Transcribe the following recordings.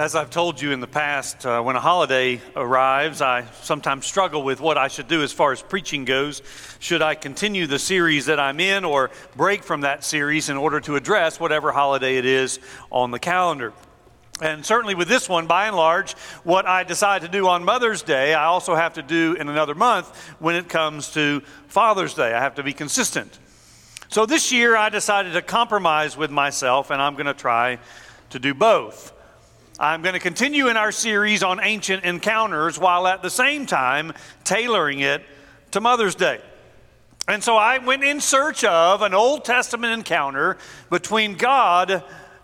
As I've told you in the past, when a holiday arrives, I sometimes struggle with what I should do as far as preaching goes. Should I continue the series that I'm in or break from that series in order to address whatever holiday it is on the calendar? And certainly with this one, by and large, what I decide to do on Mother's Day, I also have to do in another month when it comes to Father's Day. I have to be consistent. So this year, I decided to compromise with myself, and I'm going to try to do both. I'm going to continue in our series on ancient encounters while at the same time tailoring it to Mother's Day. And so I went in search of an Old Testament encounter between God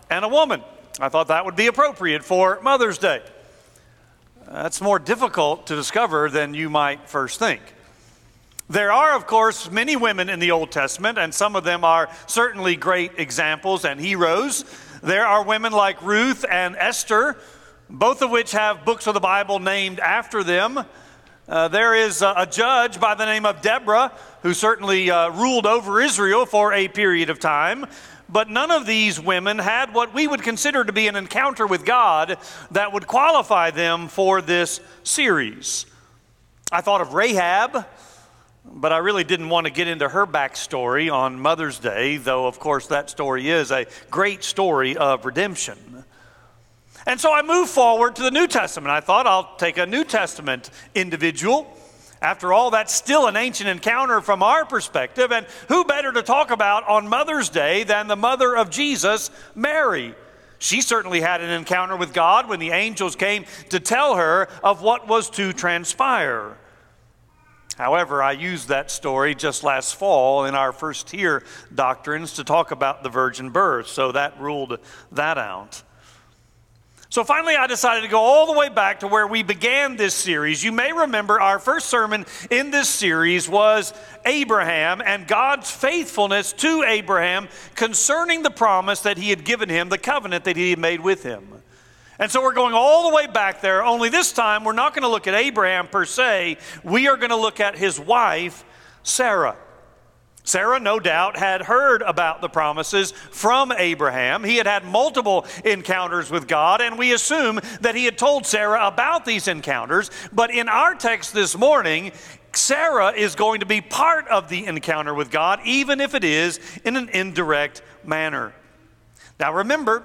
and a woman. I thought that would be appropriate for Mother's Day. That's more difficult to discover than you might first think. There are, of course, many women in the Old Testament, and some of them are certainly great examples and heroes. There are women like Ruth and Esther, both of which have books of the Bible named after them. There is a judge by the name of Deborah, who certainly ruled over Israel for a period of time. But none of these women had what we would consider to be an encounter with God that would qualify them for this series. I thought of Rahab, but I really didn't want to get into her backstory on Mother's Day, though, of course, that story is a great story of redemption. And so I moved forward to the New Testament. I thought I'll take a New Testament individual. After all, that's still an ancient encounter from our perspective, and who better to talk about on Mother's Day than the mother of Jesus, Mary? She certainly had an encounter with God when the angels came to tell her of what was to transpire. However, I used that story just last fall in our first tier doctrines to talk about the virgin birth, so that ruled that out. So finally, I decided to go all the way back to where we began this series. You may remember our first sermon in this series was Abraham and God's faithfulness to Abraham concerning the promise that he had given him, the covenant that he had made with him. And so we're going all the way back there, only this time we're not going to look at Abraham per se. We are going to look at his wife, Sarah. Sarah, no doubt, had heard about the promises from Abraham. He had had multiple encounters with God, and we assume that he had told Sarah about these encounters. But in our text this morning, Sarah is going to be part of the encounter with God, even if it is in an indirect manner. Now remember,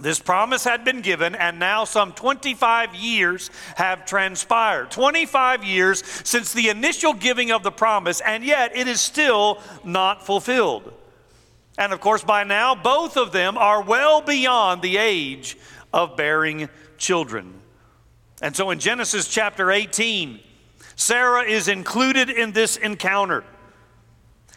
this promise had been given, and now some 25 years have transpired. 25 years since the initial giving of the promise, and yet it is still not fulfilled. And of course, by now, both of them are well beyond the age of bearing children. And so in Genesis chapter 18, Sarah is included in this encounter.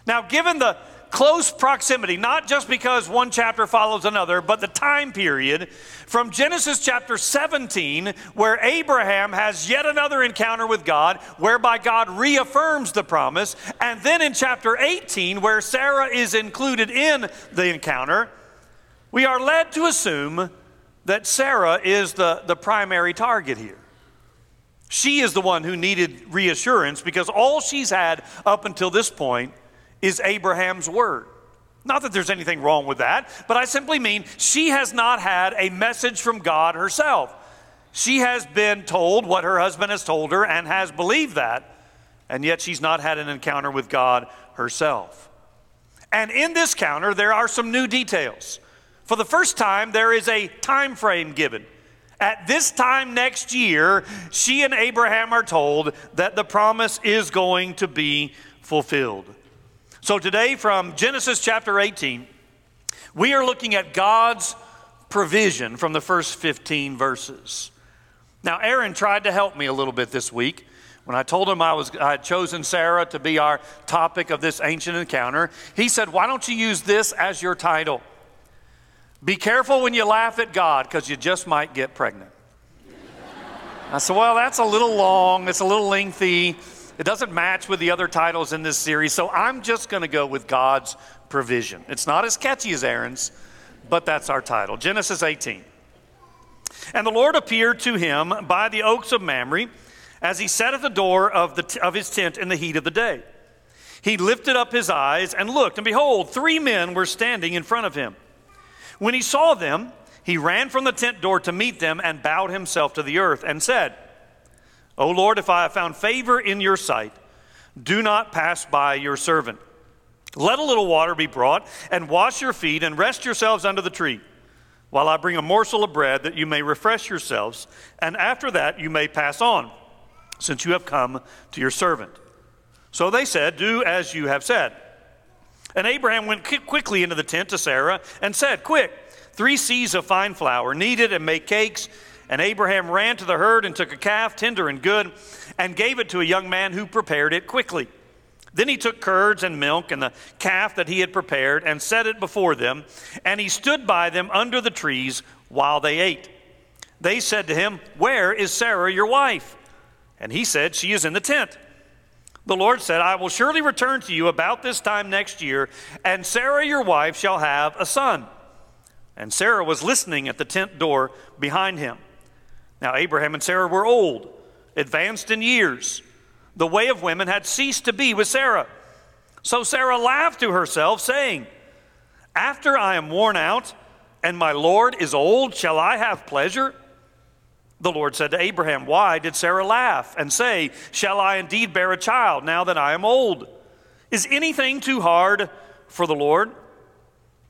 Now, given the close proximity, not just because one chapter follows another, but the time period from Genesis chapter 17, where Abraham has yet another encounter with God, whereby God reaffirms the promise, and then in chapter 18, where Sarah is included in the encounter, we are led to assume that Sarah is the primary target here. She is the one who needed reassurance because all she's had up until this point is Abraham's word. Not that there's anything wrong with that, but I simply mean she has not had a message from God herself. She has been told what her husband has told her and has believed that, and yet she's not had an encounter with God herself. And in this encounter, there are some new details. For the first time, there is a time frame given. At this time next year, she and Abraham are told that the promise is going to be fulfilled. So today from Genesis chapter 18, we are looking at God's provision from the first 15 verses. Now, Aaron tried to help me a little bit this week. When I told him I had chosen Sarah to be our topic of this ancient encounter, he said, "Why don't you use this as your title? Be careful when you laugh at God, because you just might get pregnant." I said, "Well, that's a little long, it's a little lengthy. It doesn't match with the other titles in this series, so I'm just going to go with God's provision. It's not as catchy as Aaron's, but that's our title. Genesis 18. And the Lord appeared to him by the oaks of Mamre as he sat at the door of his tent in the heat of the day. He lifted up his eyes and looked, and behold, 3 men were standing in front of him. When he saw them, he ran from the tent door to meet them and bowed himself to the earth and said, O Lord, if I have found favor in your sight, do not pass by your servant. Let a little water be brought, and wash your feet, and rest yourselves under the tree, while I bring a morsel of bread that you may refresh yourselves, and after that you may pass on, since you have come to your servant. So they said, Do as you have said. And Abraham went quickly into the tent to Sarah and said, Quick, 3 seas of fine flour, knead it and make cakes. And Abraham ran to the herd and took a calf, tender and good, and gave it to a young man who prepared it quickly. Then he took curds and milk and the calf that he had prepared and set it before them, and he stood by them under the trees while they ate. They said to him, Where is Sarah your wife? And he said, She is in the tent. The Lord said, I will surely return to you about this time next year, and Sarah your wife shall have a son. And Sarah was listening at the tent door behind him. Now Abraham and Sarah were old, advanced in years. The way of women had ceased to be with Sarah. So Sarah laughed to herself, saying, After I am worn out and my Lord is old, shall I have pleasure? The Lord said to Abraham, Why did Sarah laugh and say, Shall I indeed bear a child now that I am old? Is anything too hard for the Lord?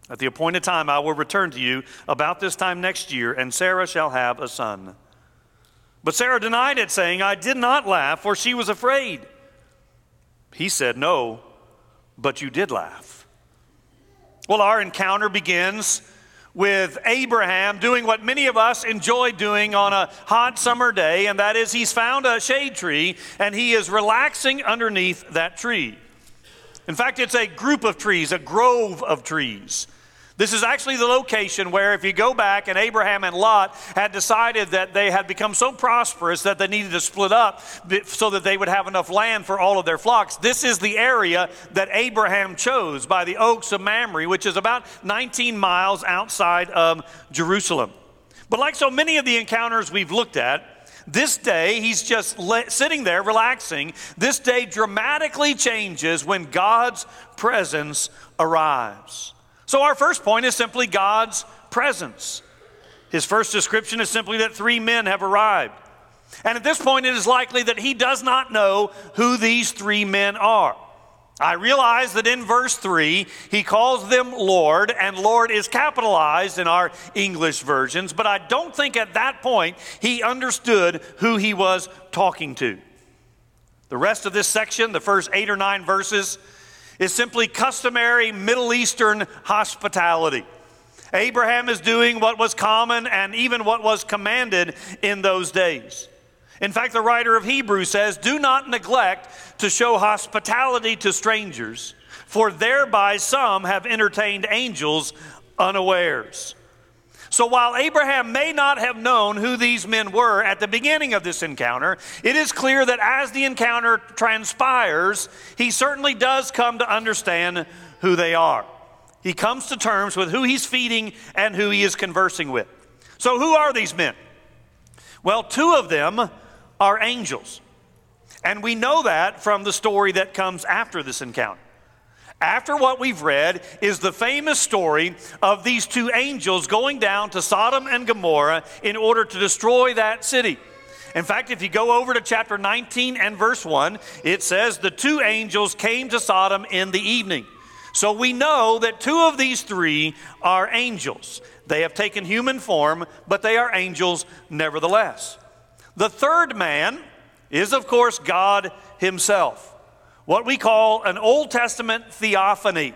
At the appointed time I will return to you about this time next year, and Sarah shall have a son. But Sarah denied it, saying, I did not laugh, for she was afraid. He said, No, but you did laugh. Well, our encounter begins with Abraham doing what many of us enjoy doing on a hot summer day, and that is he's found a shade tree, and he is relaxing underneath that tree. In fact, it's a group of trees, a grove of trees. This is actually the location where, if you go back, and Abraham and Lot had decided that they had become so prosperous that they needed to split up so that they would have enough land for all of their flocks. This is the area that Abraham chose by the oaks of Mamre, which is about 19 miles outside of Jerusalem. But like so many of the encounters we've looked at, this day, he's just sitting there relaxing. This day dramatically changes when God's presence arrives. So our first point is simply God's presence. His first description is simply that 3 men have arrived. And at this point, it is likely that he does not know who these 3 men are. I realize that in verse 3, he calls them Lord, and Lord is capitalized in our English versions, but I don't think at that point he understood who he was talking to. The rest of this section, the first 8 or 9 verses, is simply customary Middle Eastern hospitality. Abraham is doing what was common and even what was commanded in those days. In fact, the writer of Hebrews says, Do not neglect to show hospitality to strangers, for thereby some have entertained angels unawares. So while Abraham may not have known who these men were at the beginning of this encounter, it is clear that as the encounter transpires, he certainly does come to understand who they are. He comes to terms with who he's feeding and who he is conversing with. So who are these men? Well, 2 of them are angels. And we know that from the story that comes after this encounter. After what we've read is the famous story of these 2 angels going down to Sodom and Gomorrah in order to destroy that city. In fact, if you go over to chapter 19 and verse 1, it says the 2 angels came to Sodom in the evening. So we know that 2 of these 3 are angels. They have taken human form, but they are angels nevertheless. The 3rd man is, of course, God himself. What we call an Old Testament theophany.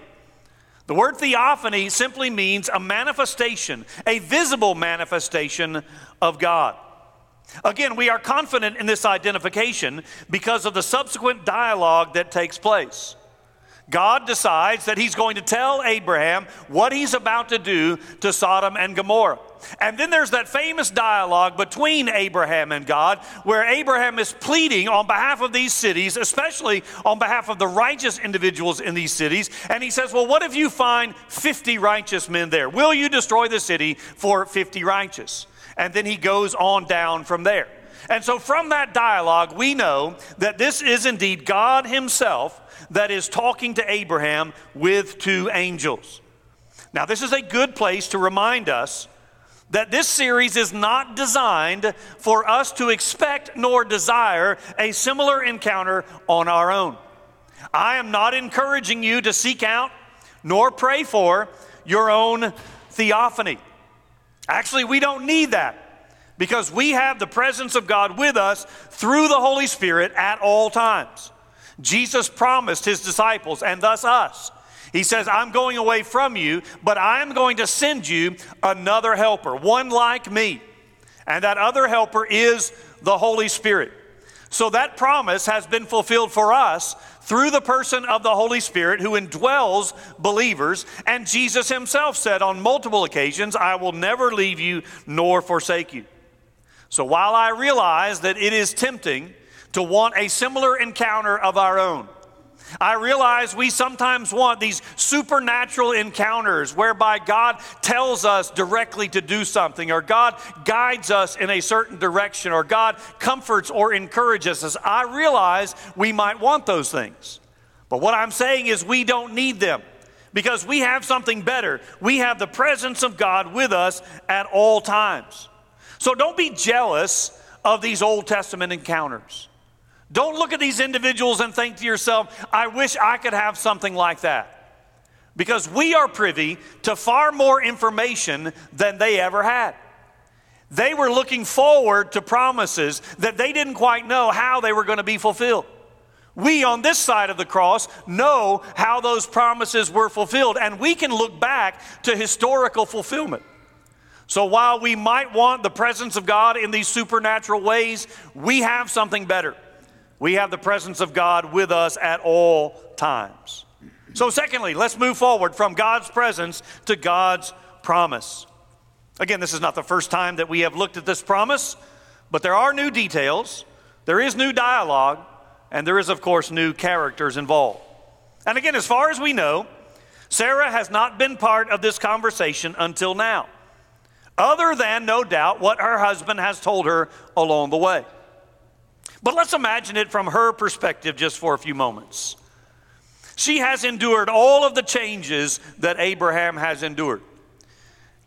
The word theophany simply means a manifestation, a visible manifestation of God. Again, we are confident in this identification because of the subsequent dialogue that takes place. God decides that he's going to tell Abraham what he's about to do to Sodom and Gomorrah. And then there's that famous dialogue between Abraham and God, where Abraham is pleading on behalf of these cities, especially on behalf of the righteous individuals in these cities. And he says, well, what if you find 50 righteous men there? Will you destroy the city for 50 righteous? And then he goes on down from there. And so from that dialogue, we know that this is indeed God himself that is talking to Abraham with two angels. Now, this is a good place to remind us that this series is not designed for us to expect nor desire a similar encounter on our own. I am not encouraging you to seek out nor pray for your own theophany. Actually, we don't need that, because we have the presence of God with us through the Holy Spirit at all times. Jesus promised his disciples, and thus us. He says, I'm going away from you, but I'm going to send you another helper, one like me. And that other helper is the Holy Spirit. So that promise has been fulfilled for us through the person of the Holy Spirit who indwells believers. And Jesus himself said on multiple occasions, I will never leave you nor forsake you. So while I realize that it is tempting to want a similar encounter of our own, I realize we sometimes want these supernatural encounters whereby God tells us directly to do something, or God guides us in a certain direction, or God comforts or encourages us. I realize we might want those things. But what I'm saying is we don't need them, because we have something better. We have the presence of God with us at all times. So don't be jealous of these Old Testament encounters. Don't look at these individuals and think to yourself, I wish I could have something like that. Because we are privy to far more information than they ever had. They were looking forward to promises that they didn't quite know how they were going to be fulfilled. We on this side of the cross know how those promises were fulfilled, and we can look back to historical fulfillment. So while we might want the presence of God in these supernatural ways, we have something better. We have the presence of God with us at all times. So secondly, let's move forward from God's presence to God's promise. Again, this is not the first time that we have looked at this promise, but there are new details, there is new dialogue, and there is, of course, new characters involved. And again, as far as we know, Sarah has not been part of this conversation until now, other than, no doubt, what her husband has told her along the way. But let's imagine it from her perspective just for a few moments. She has endured all of the changes that Abraham has endured.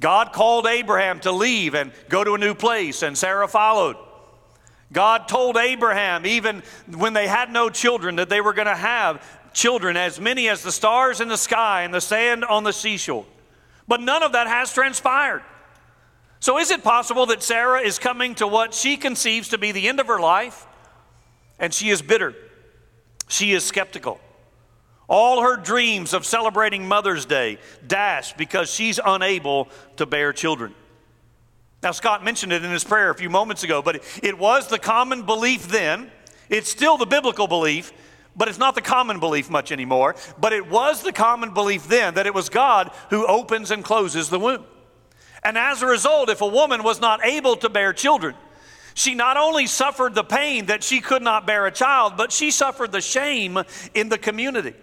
God called Abraham to leave and go to a new place, and Sarah followed. God told Abraham, even when they had no children, that they were going to have children as many as the stars in the sky and the sand on the seashore. But none of that has transpired. So is it possible that Sarah is coming to what she conceives to be the end of her life? And she is bitter. She is skeptical. All her dreams of celebrating Mother's Day dashed because she's unable to bear children. Now, Scott mentioned it in his prayer a few moments ago, but it was the common belief then. It's still the biblical belief, but it's not the common belief much anymore. But it was the common belief then that it was God who opens and closes the womb. And as a result, if a woman was not able to bear children, she not only suffered the pain that she could not bear a child, but she suffered the shame in the community,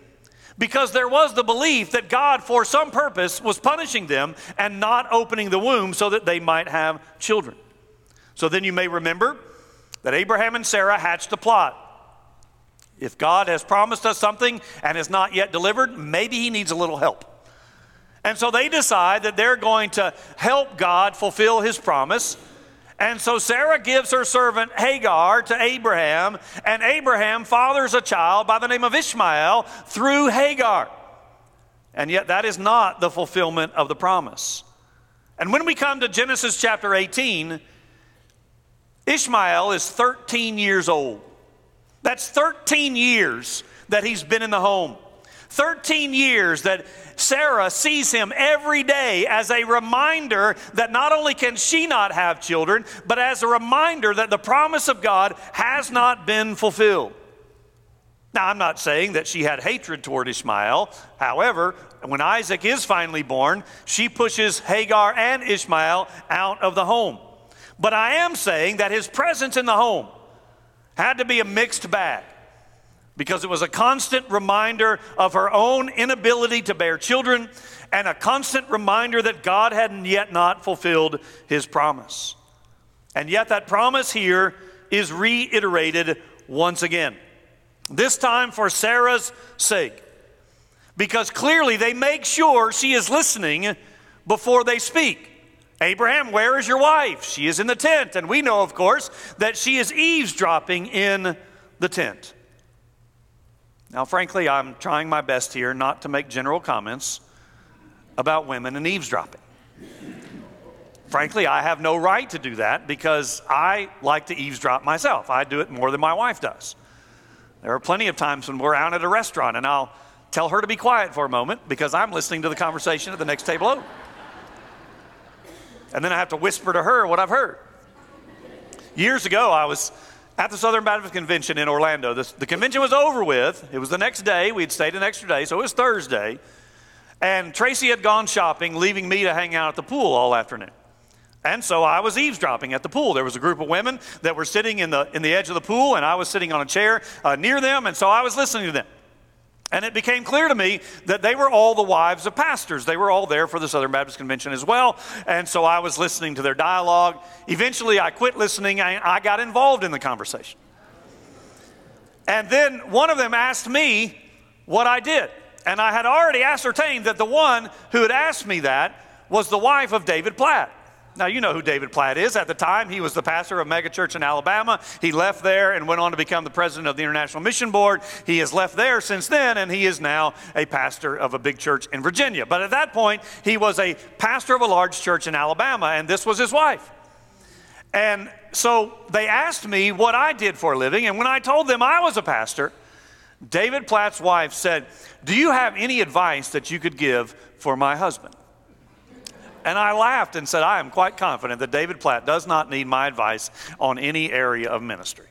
because there was the belief that God, for some purpose, was punishing them and not opening the womb so that they might have children. So then you may remember that Abraham and Sarah hatched a plot. If God has promised us something and has not yet delivered, maybe he needs a little help. And so they decide that they're going to help God fulfill his promise. And so Sarah gives her servant Hagar to Abraham, and Abraham fathers a child by the name of Ishmael through Hagar. And yet that is not the fulfillment of the promise. And when we come to Genesis chapter 18, Ishmael is 13 years old. That's 13 years that he's been in the home. 13 years that Sarah sees him every day as a reminder that not only can she not have children, but as a reminder that the promise of God has not been fulfilled. Now, I'm not saying that she had hatred toward Ishmael. However, when Isaac is finally born, she pushes Hagar and Ishmael out of the home. But I am saying that his presence in the home had to be a mixed bag, because it was a constant reminder of her own inability to bear children and a constant reminder that God hadn't yet not fulfilled his promise. And yet that promise here is reiterated once again. This time for Sarah's sake, because clearly they make sure she is listening before they speak. Abraham, where is your wife? She is in the tent. And we know, of course, that she is eavesdropping in the tent. Now, frankly, I'm trying my best here not to make general comments about women and eavesdropping. Frankly, I have no right to do that because I like to eavesdrop myself. I do it more than my wife does. There are plenty of times when we're out at a restaurant and I'll tell her to be quiet for a moment because I'm listening to the conversation at the next table over. And then I have to whisper to her what I've heard. Years ago, I was at the Southern Baptist Convention in Orlando. The convention was over with. It was the next day. We'd stayed an extra day, so it was Thursday. And Tracy had gone shopping, leaving me to hang out at the pool all afternoon. And so I was eavesdropping at the pool. There was a group of women that were sitting in the edge of the pool, and I was sitting on a chair near them, and so I was listening to them. And it became clear to me that they were all the wives of pastors. They were all there for the Southern Baptist Convention as well, and so I was listening to their dialogue. Eventually, I quit listening, and I got involved in the conversation. And then one of them asked me what I did, and I had already ascertained that the one who had asked me that was the wife of David Platt. Now, you know who David Platt is. At the time, he was the pastor of a megachurch in Alabama. He left there and went on to become the president of the International Mission Board. He has left there since then, and he is now a pastor of a big church in Virginia. But at that point, he was a pastor of a large church in Alabama, and this was his wife. And so they asked me what I did for a living, and when I told them I was a pastor, David Platt's wife said, "Do you have any advice that you could give for my husband?" And I laughed and said, I am quite confident that David Platt does not need my advice on any area of ministry.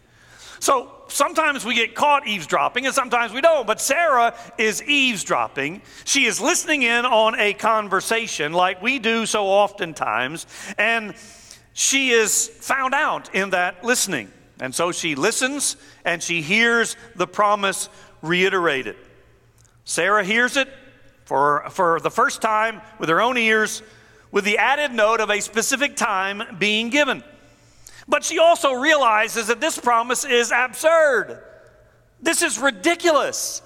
So sometimes we get caught eavesdropping and sometimes we don't, but Sarah is eavesdropping. She is listening in on a conversation like we do so oftentimes, and she is found out in that listening. And so she listens and she hears the promise reiterated. Sarah hears it for the first time with her own ears, with the added note of a specific time being given. But she also realizes that this promise is absurd. This is ridiculous.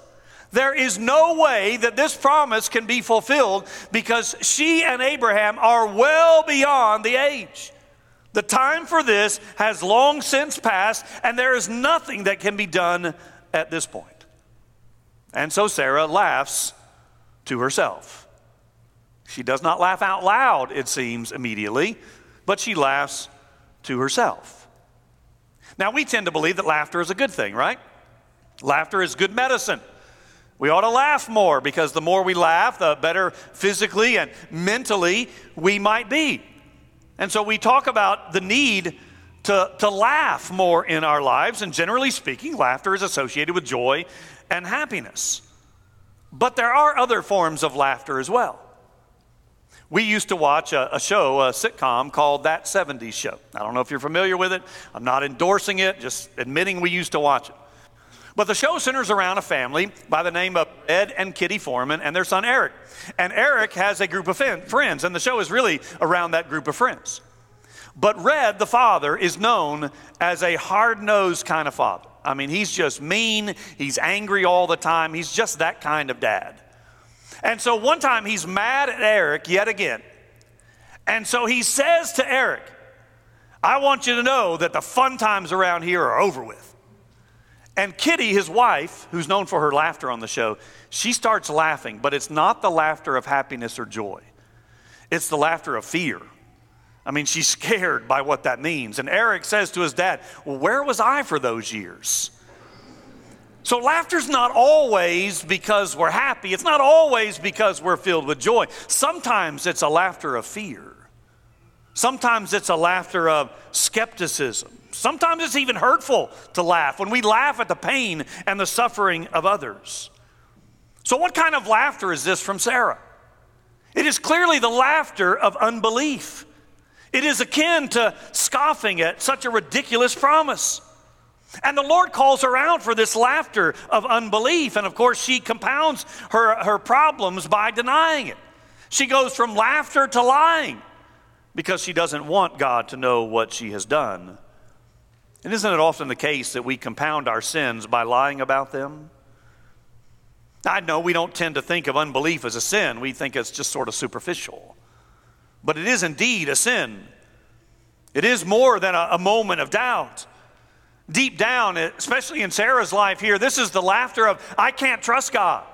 There is no way that this promise can be fulfilled because she and Abraham are well beyond the age. The time for this has long since passed, and there is nothing that can be done at this point. And so Sarah laughs to herself. She does not laugh out loud, it seems, immediately, but she laughs to herself. Now, we tend to believe that laughter is a good thing, right? Laughter is good medicine. We ought to laugh more because the more we laugh, the better physically and mentally we might be. And so we talk about the need to laugh more in our lives, and generally speaking, laughter is associated with joy and happiness. But there are other forms of laughter as well. We used to watch a show, a sitcom called That 70s Show. I don't know if you're familiar with it. I'm not endorsing it, just admitting we used to watch it. But the show centers around a family by the name of Ed and Kitty Foreman and their son Eric. And Eric has a group of friends, and the show is really around that group of friends. But Red, the father, is known as a hard-nosed kind of father. I mean, he's just mean, he's angry all the time, he's just that kind of dad. And so one time he's mad at Eric yet again. And so he says to Eric, I want you to know that the fun times around here are over with. And Kitty, his wife, who's known for her laughter on the show, she starts laughing, but it's not the laughter of happiness or joy. It's the laughter of fear. I mean, she's scared by what that means. And Eric says to his dad, well, where was I for those years? So laughter's not always because we're happy. It's not always because we're filled with joy. Sometimes it's a laughter of fear. Sometimes it's a laughter of skepticism. Sometimes it's even hurtful to laugh when we laugh at the pain and the suffering of others. So what kind of laughter is this from Sarah? It is clearly the laughter of unbelief. It is akin to scoffing at such a ridiculous promise. And the Lord calls her out for this laughter of unbelief. And of course, she compounds her problems by denying it. She goes from laughter to lying because she doesn't want God to know what she has done. And isn't it often the case that we compound our sins by lying about them? I know we don't tend to think of unbelief as a sin. We think it's just sort of superficial. But it is indeed a sin. It is more than a moment of doubt. Deep down, especially in Sarah's life here, this is the laughter of, I can't trust God.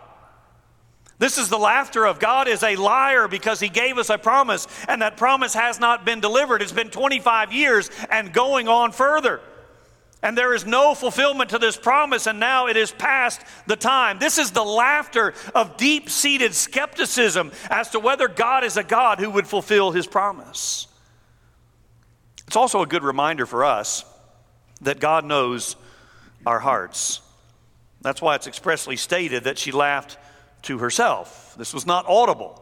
This is the laughter of, God is a liar because he gave us a promise, and that promise has not been delivered. It's been 25 years and going on further. And there is no fulfillment to this promise, and now it is past the time. This is the laughter of deep-seated skepticism as to whether God is a God who would fulfill his promise. It's also a good reminder for us that God knows our hearts. That's why it's expressly stated that she laughed to herself. This was not audible,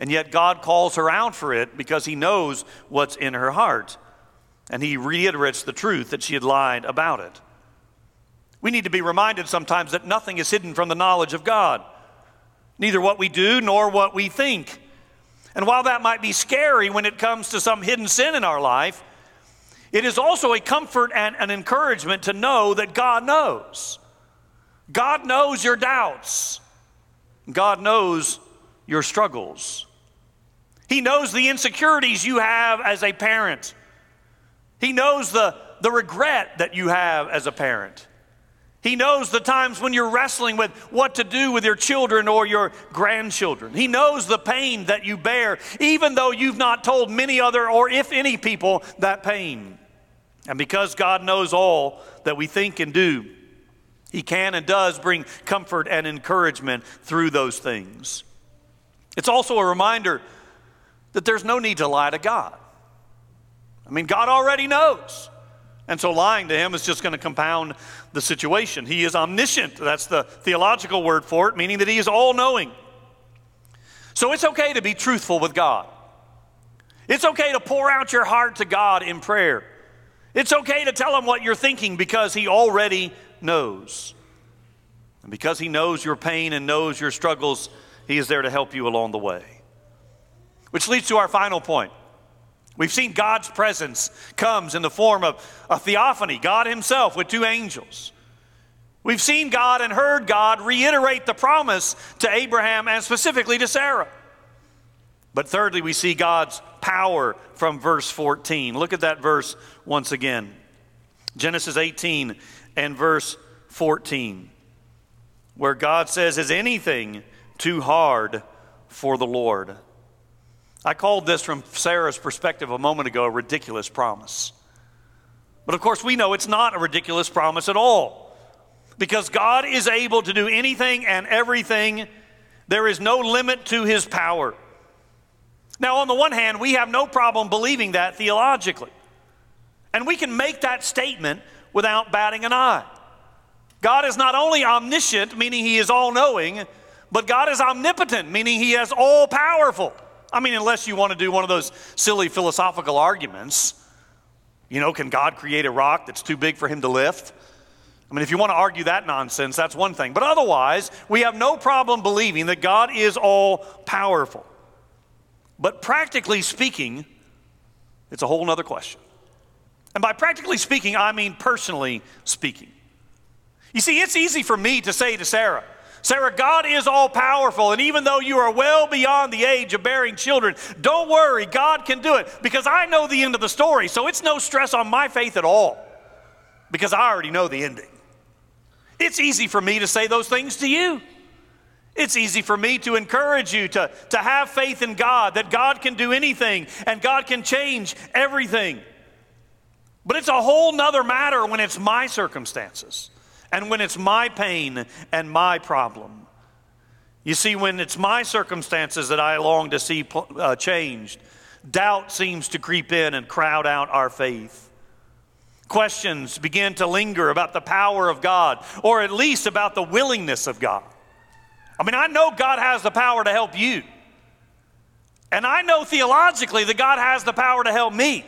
and yet God calls her out for it because he knows what's in her heart. And he reiterates the truth that she had lied about it. We need to be reminded sometimes that nothing is hidden from the knowledge of God, neither what we do nor what we think. And while that might be scary when it comes to some hidden sin in our life, it is also a comfort and an encouragement to know that God knows. God knows your doubts. God knows your struggles. He knows the insecurities you have as a parent. He knows the regret that you have as a parent. He knows the times when you're wrestling with what to do with your children or your grandchildren. He knows the pain that you bear, even though you've not told many other, or if any, people that pain. And because God knows all that we think and do, he can and does bring comfort and encouragement through those things. It's also a reminder that there's no need to lie to God. I mean, God already knows. And so lying to him is just going to compound the situation. He is omniscient. That's the theological word for it, meaning that he is all-knowing. So it's okay to be truthful with God. It's okay to pour out your heart to God in prayer. It's okay to tell him what you're thinking because he already knows. And because he knows your pain and knows your struggles, he is there to help you along the way. Which leads to our final point. We've seen God's presence comes in the form of a theophany, God himself with two angels. We've seen God and heard God reiterate the promise to Abraham and specifically to Sarah. But thirdly, we see God's power from verse 14. Look at that verse once again. Genesis 18 and verse 14, where God says, "Is anything too hard for the Lord?" I called this, from Sarah's perspective a moment ago, a ridiculous promise. But of course, we know it's not a ridiculous promise at all, because God is able to do anything and everything. There is no limit to his power. Now, on the one hand, we have no problem believing that theologically. And we can make that statement without batting an eye. God is not only omniscient, meaning he is all-knowing, but God is omnipotent, meaning he is all-powerful. I mean, unless you want to do one of those silly philosophical arguments. You know, can God create a rock that's too big for him to lift? I mean, if you want to argue that nonsense, that's one thing. But otherwise, we have no problem believing that God is all-powerful. But practically speaking, it's a whole nother question. And by practically speaking, I mean personally speaking. You see, it's easy for me to say to Sarah, "Sarah, God is all-powerful, and even though you are well beyond the age of bearing children, don't worry, God can do it, because I know the end of the story, so it's no stress on my faith at all, because I already know the ending." It's easy for me to say those things to you. It's easy for me to encourage you to have faith in God, that God can do anything, and God can change everything. But it's a whole nother matter when it's my circumstances. And when it's my pain and my problem. You see, when it's my circumstances that I long to see changed, doubt seems to creep in and crowd out our faith. Questions begin to linger about the power of God, or at least about the willingness of God. I mean, I know God has the power to help you. And I know theologically that God has the power to help me.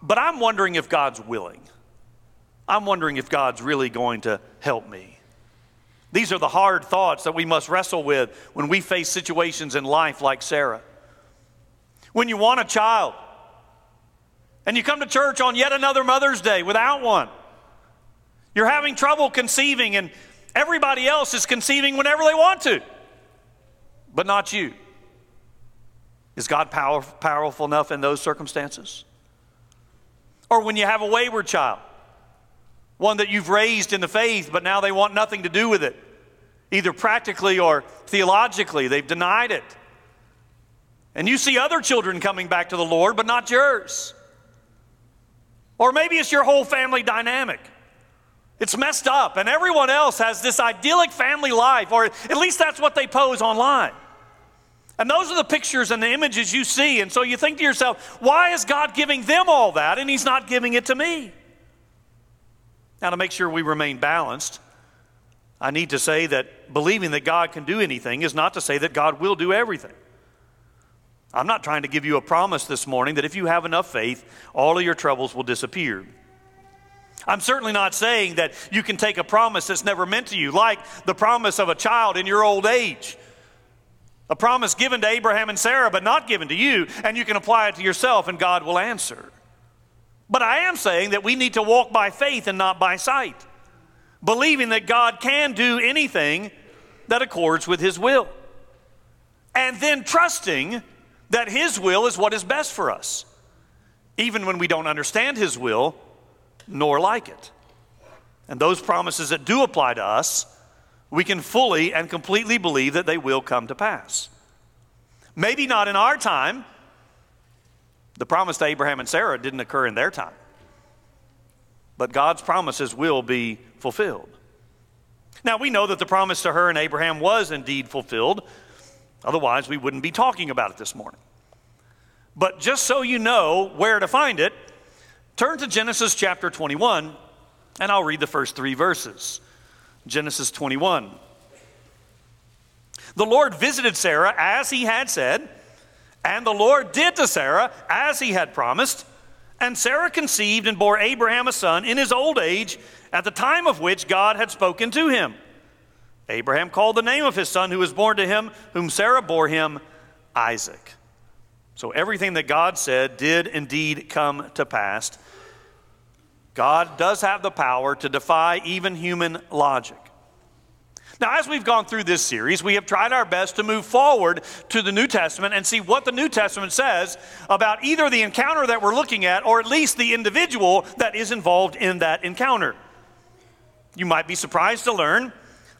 But I'm wondering if God's willing. I'm wondering if God's really going to help me. These are the hard thoughts that we must wrestle with when we face situations in life like Sarah. When you want a child, and you come to church on yet another Mother's Day without one. You're having trouble conceiving, and everybody else is conceiving whenever they want to, but not you. Is God powerful enough in those circumstances? Or when you have a wayward child, one that you've raised in the faith, but now they want nothing to do with it, either practically or theologically. They've denied it. And you see other children coming back to the Lord, but not yours. Or maybe it's your whole family dynamic. It's messed up, and everyone else has this idyllic family life, or at least that's what they pose online. And those are the pictures and the images you see, and so you think to yourself, why is God giving them all that, and he's not giving it to me? Now, to make sure we remain balanced, I need to say that believing that God can do anything is not to say that God will do everything. I'm not trying to give you a promise this morning that if you have enough faith, all of your troubles will disappear. I'm certainly not saying that you can take a promise that's never meant to you, like the promise of a child in your old age. A promise given to Abraham and Sarah, but not given to you, and you can apply it to yourself, and God will answer. But I am saying that we need to walk by faith and not by sight, believing that God can do anything that accords with his will, and then trusting that his will is what is best for us, even when we don't understand his will nor like it. And those promises that do apply to us, we can fully and completely believe that they will come to pass. Maybe not in our time. The promise to Abraham and Sarah didn't occur in their time. But God's promises will be fulfilled. Now, we know that the promise to her and Abraham was indeed fulfilled. Otherwise, we wouldn't be talking about it this morning. But just so you know where to find it, turn to Genesis chapter 21, and I'll read the first three verses. Genesis 21. The Lord visited Sarah as he had said, and the Lord did to Sarah as he had promised. And Sarah conceived and bore Abraham a son in his old age, at the time of which God had spoken to him. Abraham called the name of his son who was born to him, whom Sarah bore him, Isaac. So everything that God said did indeed come to pass. God does have the power to defy even human logic. Now, as we've gone through this series, we have tried our best to move forward to the New Testament and see what the New Testament says about either the encounter that we're looking at, or at least the individual that is involved in that encounter. You might be surprised to learn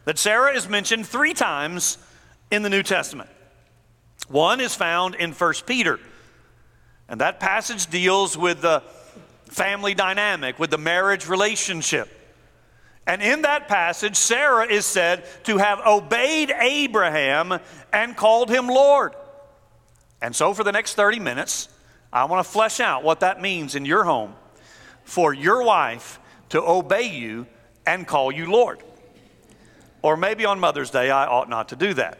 that Sarah is mentioned three times in the New Testament. One is found in 1 Peter, and that passage deals with the family dynamic, with the marriage relationship. And in that passage, Sarah is said to have obeyed Abraham and called him Lord. And so for the next 30 minutes, I want to flesh out what that means in your home for your wife to obey you and call you Lord. Or maybe on Mother's Day, I ought not to do that.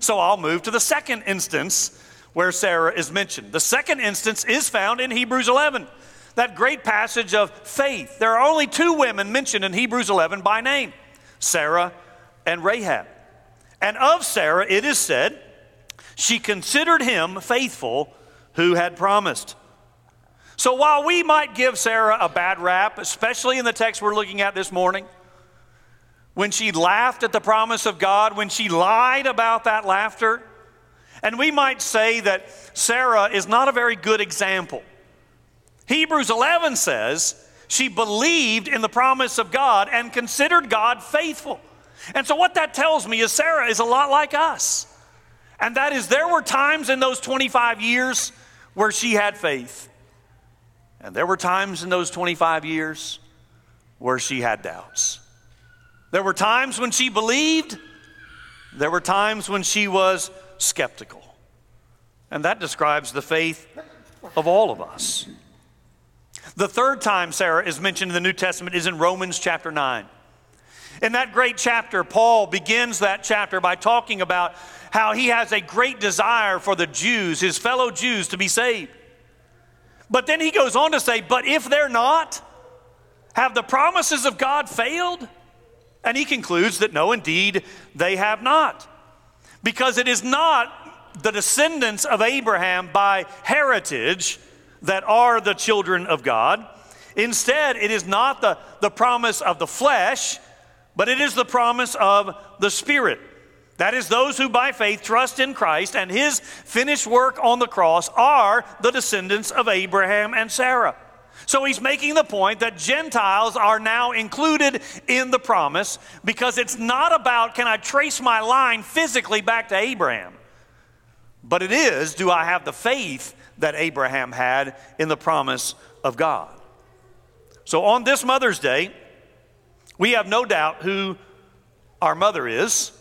So I'll move to the second instance where Sarah is mentioned. The second instance is found in Hebrews 11, that great passage of faith. There are only two women mentioned in Hebrews 11 by name, Sarah and Rahab. And of Sarah, it is said, she considered him faithful who had promised. So while we might give Sarah a bad rap, especially in the text we're looking at this morning, when she laughed at the promise of God, when she lied about that laughter. And we might say that Sarah is not a very good example. Hebrews 11 says she believed in the promise of God and considered God faithful. And so what that tells me is Sarah is a lot like us. And that is, there were times in those 25 years where she had faith. And there were times in those 25 years where she had doubts. There were times when she believed. There were times when she was skeptical. And that describes the faith of all of us. The third time Sarah is mentioned in the New Testament is in Romans chapter 9. In that great chapter, Paul begins that chapter by talking about how he has a great desire for the Jews, his fellow Jews, to be saved. But then he goes on to say, but if they're not, have the promises of God failed? And he concludes that no, indeed, they have not. Because it is not the descendants of Abraham by heritage that are the children of God. Instead, it is not the promise of the flesh, but it is the promise of the Spirit. That is, those who by faith trust in Christ and his finished work on the cross are the descendants of Abraham and Sarah. So he's making the point that Gentiles are now included in the promise because it's not about, can I trace my line physically back to Abraham? But it is, do I have the faith that Abraham had in the promise of God? So on this Mother's Day, we have no doubt who our mother is,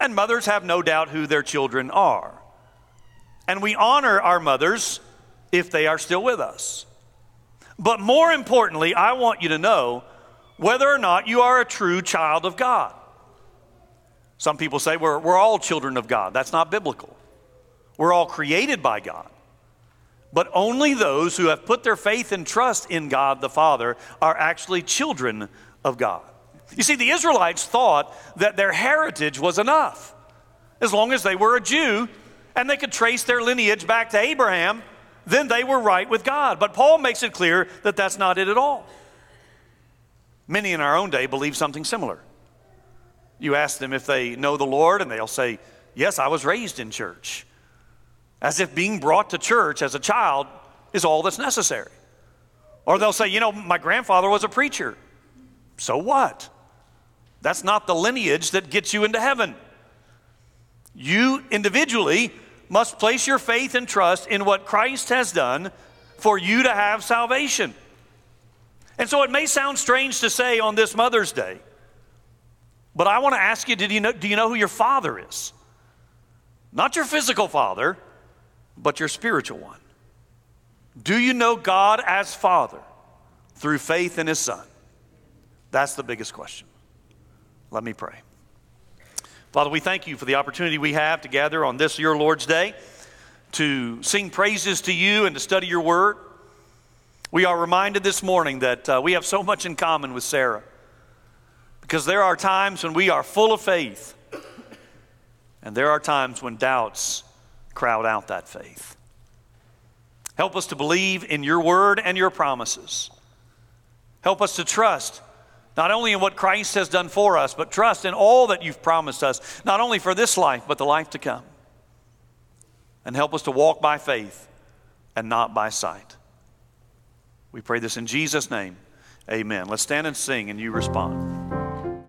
and mothers have no doubt who their children are. And we honor our mothers if they are still with us. But more importantly, I want you to know whether or not you are a true child of God. Some people say we're all children of God. That's not biblical. We're all created by God. But only those who have put their faith and trust in God the Father are actually children of God. You see, the Israelites thought that their heritage was enough. As long as they were a Jew and they could trace their lineage back to Abraham, then they were right with God. But Paul makes it clear that that's not it at all. Many in our own day believe something similar. You ask them if they know the Lord, and they'll say, yes, I was raised in church. As if being brought to church as a child is all that's necessary. Or they'll say, you know, my grandfather was a preacher. So what? That's not the lineage that gets you into heaven. You individually must place your faith and trust in what Christ has done for you to have salvation. And so it may sound strange to say on this Mother's Day, but I want to ask you, do you know who your father is? Not your physical father, but your spiritual one. Do you know God as Father through faith in his Son? That's the biggest question. Let me pray. Father, we thank you for the opportunity we have to gather on this, your Lord's Day, to sing praises to you and to study your word. We are reminded this morning that we have so much in common with Sarah, because there are times when we are full of faith, and there are times when doubts crowd out that faith. Help us to believe in your word and your promises. Help us to trust not only in what Christ has done for us, but trust in all that you've promised us, not only for this life, but the life to come. And help us to walk by faith and not by sight. We pray this in Jesus' name. Amen. Let's stand and sing, and you respond.